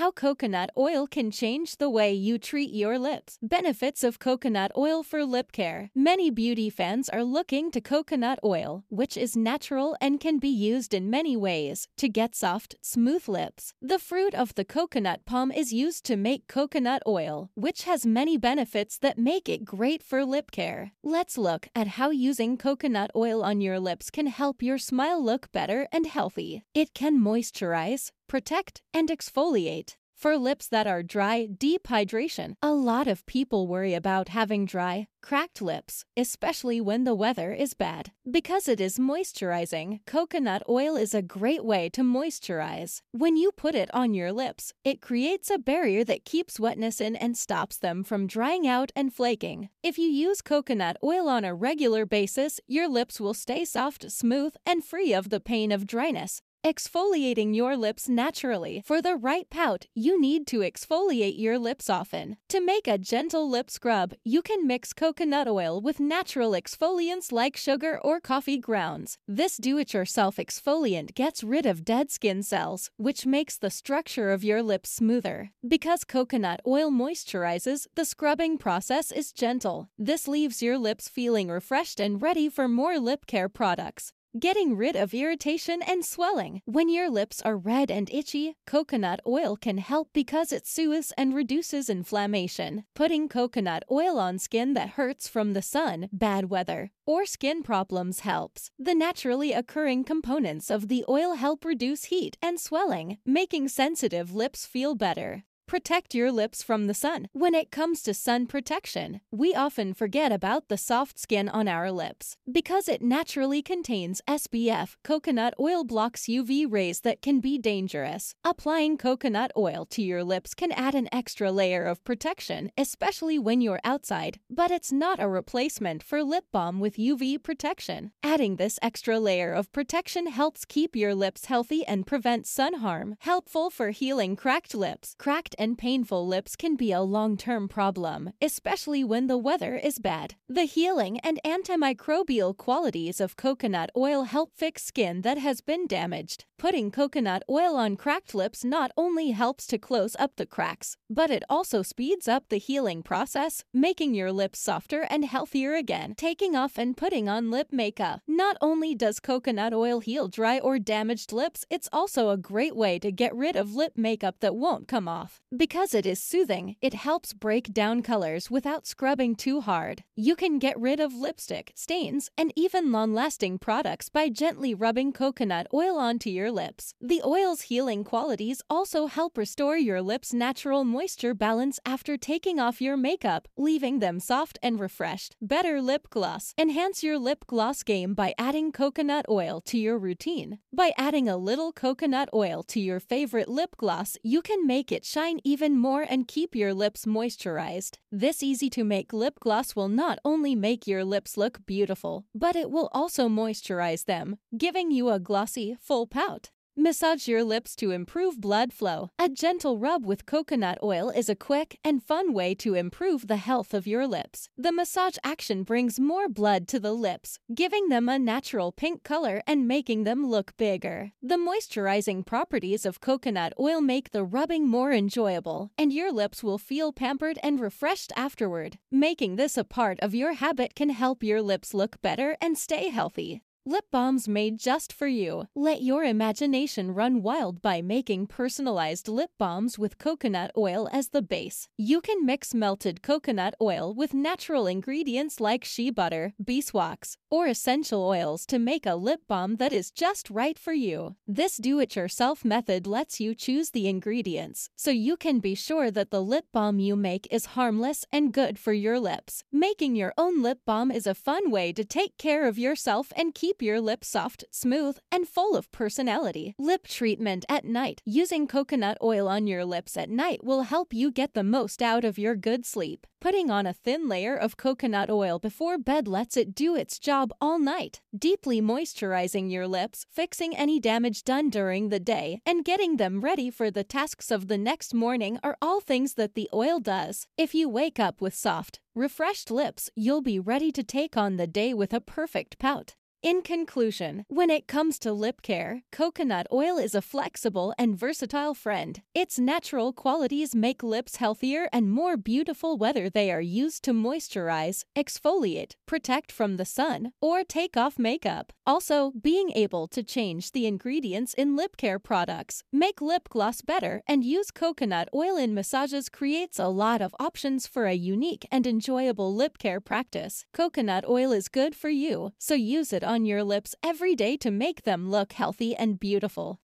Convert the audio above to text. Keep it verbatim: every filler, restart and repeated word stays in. How coconut oil can change the way you treat your lips. Benefits of coconut oil for lip care. Many beauty fans are looking to coconut oil, which is natural and can be used in many ways, to get soft, smooth lips. The fruit of the coconut palm is used to make coconut oil, which has many benefits that make it great for lip care. Let's look at how using coconut oil on your lips can help your smile look better and healthy. It can moisturize, protect, and exfoliate. For lips that are dry, deep hydration. A lot of people worry about having dry, cracked lips, especially when the weather is bad. Because it is moisturizing, coconut oil is a great way to moisturize. When you put it on your lips, it creates a barrier that keeps wetness in and stops them from drying out and flaking. If you use coconut oil on a regular basis, your lips will stay soft, smooth, and free of the pain of dryness. Exfoliating your lips naturally. For the right pout, you need to exfoliate your lips often. To make a gentle lip scrub, you can mix coconut oil with natural exfoliants like sugar or coffee grounds. This do-it-yourself exfoliant gets rid of dead skin cells, which makes the structure of your lips smoother. Because coconut oil moisturizes, the scrubbing process is gentle. This leaves your lips feeling refreshed and ready for more lip care products. Getting rid of irritation and swelling. When your lips are red and itchy, coconut oil can help because it soothes and reduces inflammation. Putting coconut oil on skin that hurts from the sun, bad weather, or skin problems helps. The naturally occurring components of the oil help reduce heat and swelling, making sensitive lips feel better. Protect your lips from the sun. When it comes to sun protection, we often forget about the soft skin on our lips. Because it naturally contains S P F, coconut oil blocks U V rays that can be dangerous. Applying coconut oil to your lips can add an extra layer of protection, especially when you're outside, but it's not a replacement for lip balm with U V protection. Adding this extra layer of protection helps keep your lips healthy and prevent sun harm. Helpful for healing cracked lips. Cracked and painful lips can be a long-term problem, especially when the weather is bad. The healing and antimicrobial qualities of coconut oil help fix skin that has been damaged. Putting coconut oil on cracked lips not only helps to close up the cracks, but it also speeds up the healing process, making your lips softer and healthier again. Taking off and putting on lip makeup. Not only does coconut oil heal dry or damaged lips, it's also a great way to get rid of lip makeup that won't come off. Because it is soothing, it helps break down colors without scrubbing too hard. You can get rid of lipstick, stains, and even long-lasting products by gently rubbing coconut oil onto your lips. The oil's healing qualities also help restore your lips' natural moisture balance after taking off your makeup, leaving them soft and refreshed. Better lip gloss. Enhance your lip gloss game by adding coconut oil to your routine. By adding a little coconut oil to your favorite lip gloss, you can make it shine even more and keep your lips moisturized. This easy-to-make lip gloss will not only make your lips look beautiful, but it will also moisturize them, giving you a glossy, full pout. Massage your lips to improve blood flow. A gentle rub with coconut oil is a quick and fun way to improve the health of your lips. The massage action brings more blood to the lips, giving them a natural pink color and making them look bigger. The moisturizing properties of coconut oil make the rubbing more enjoyable, and your lips will feel pampered and refreshed afterward. Making this a part of your habit can help your lips look better and stay healthy. Lip balms made just for you. Let your imagination run wild by making personalized lip balms with coconut oil as the base. You can mix melted coconut oil with natural ingredients like shea butter, beeswax, or essential oils to make a lip balm that is just right for you. This do-it-yourself method lets you choose the ingredients, so you can be sure that the lip balm you make is harmless and good for your lips. Making your own lip balm is a fun way to take care of yourself and keep Keep your lips soft, smooth, and full of personality. Lip treatment at night. Using coconut oil on your lips at night will help you get the most out of your good sleep. Putting on a thin layer of coconut oil before bed lets it do its job all night, deeply moisturizing your lips, fixing any damage done during the day, and getting them ready for the tasks of the next morning are all things that the oil does. If you wake up with soft, refreshed lips, you'll be ready to take on the day with a perfect pout. In conclusion, when it comes to lip care, coconut oil is a flexible and versatile friend. Its natural qualities make lips healthier and more beautiful whether they are used to moisturize, exfoliate, protect from the sun, or take off makeup. Also, being able to change the ingredients in lip care products, make lip gloss better, and use coconut oil in massages creates a lot of options for a unique and enjoyable lip care practice. Coconut oil is good for you, so use it on your lips every day to make them look healthy and beautiful.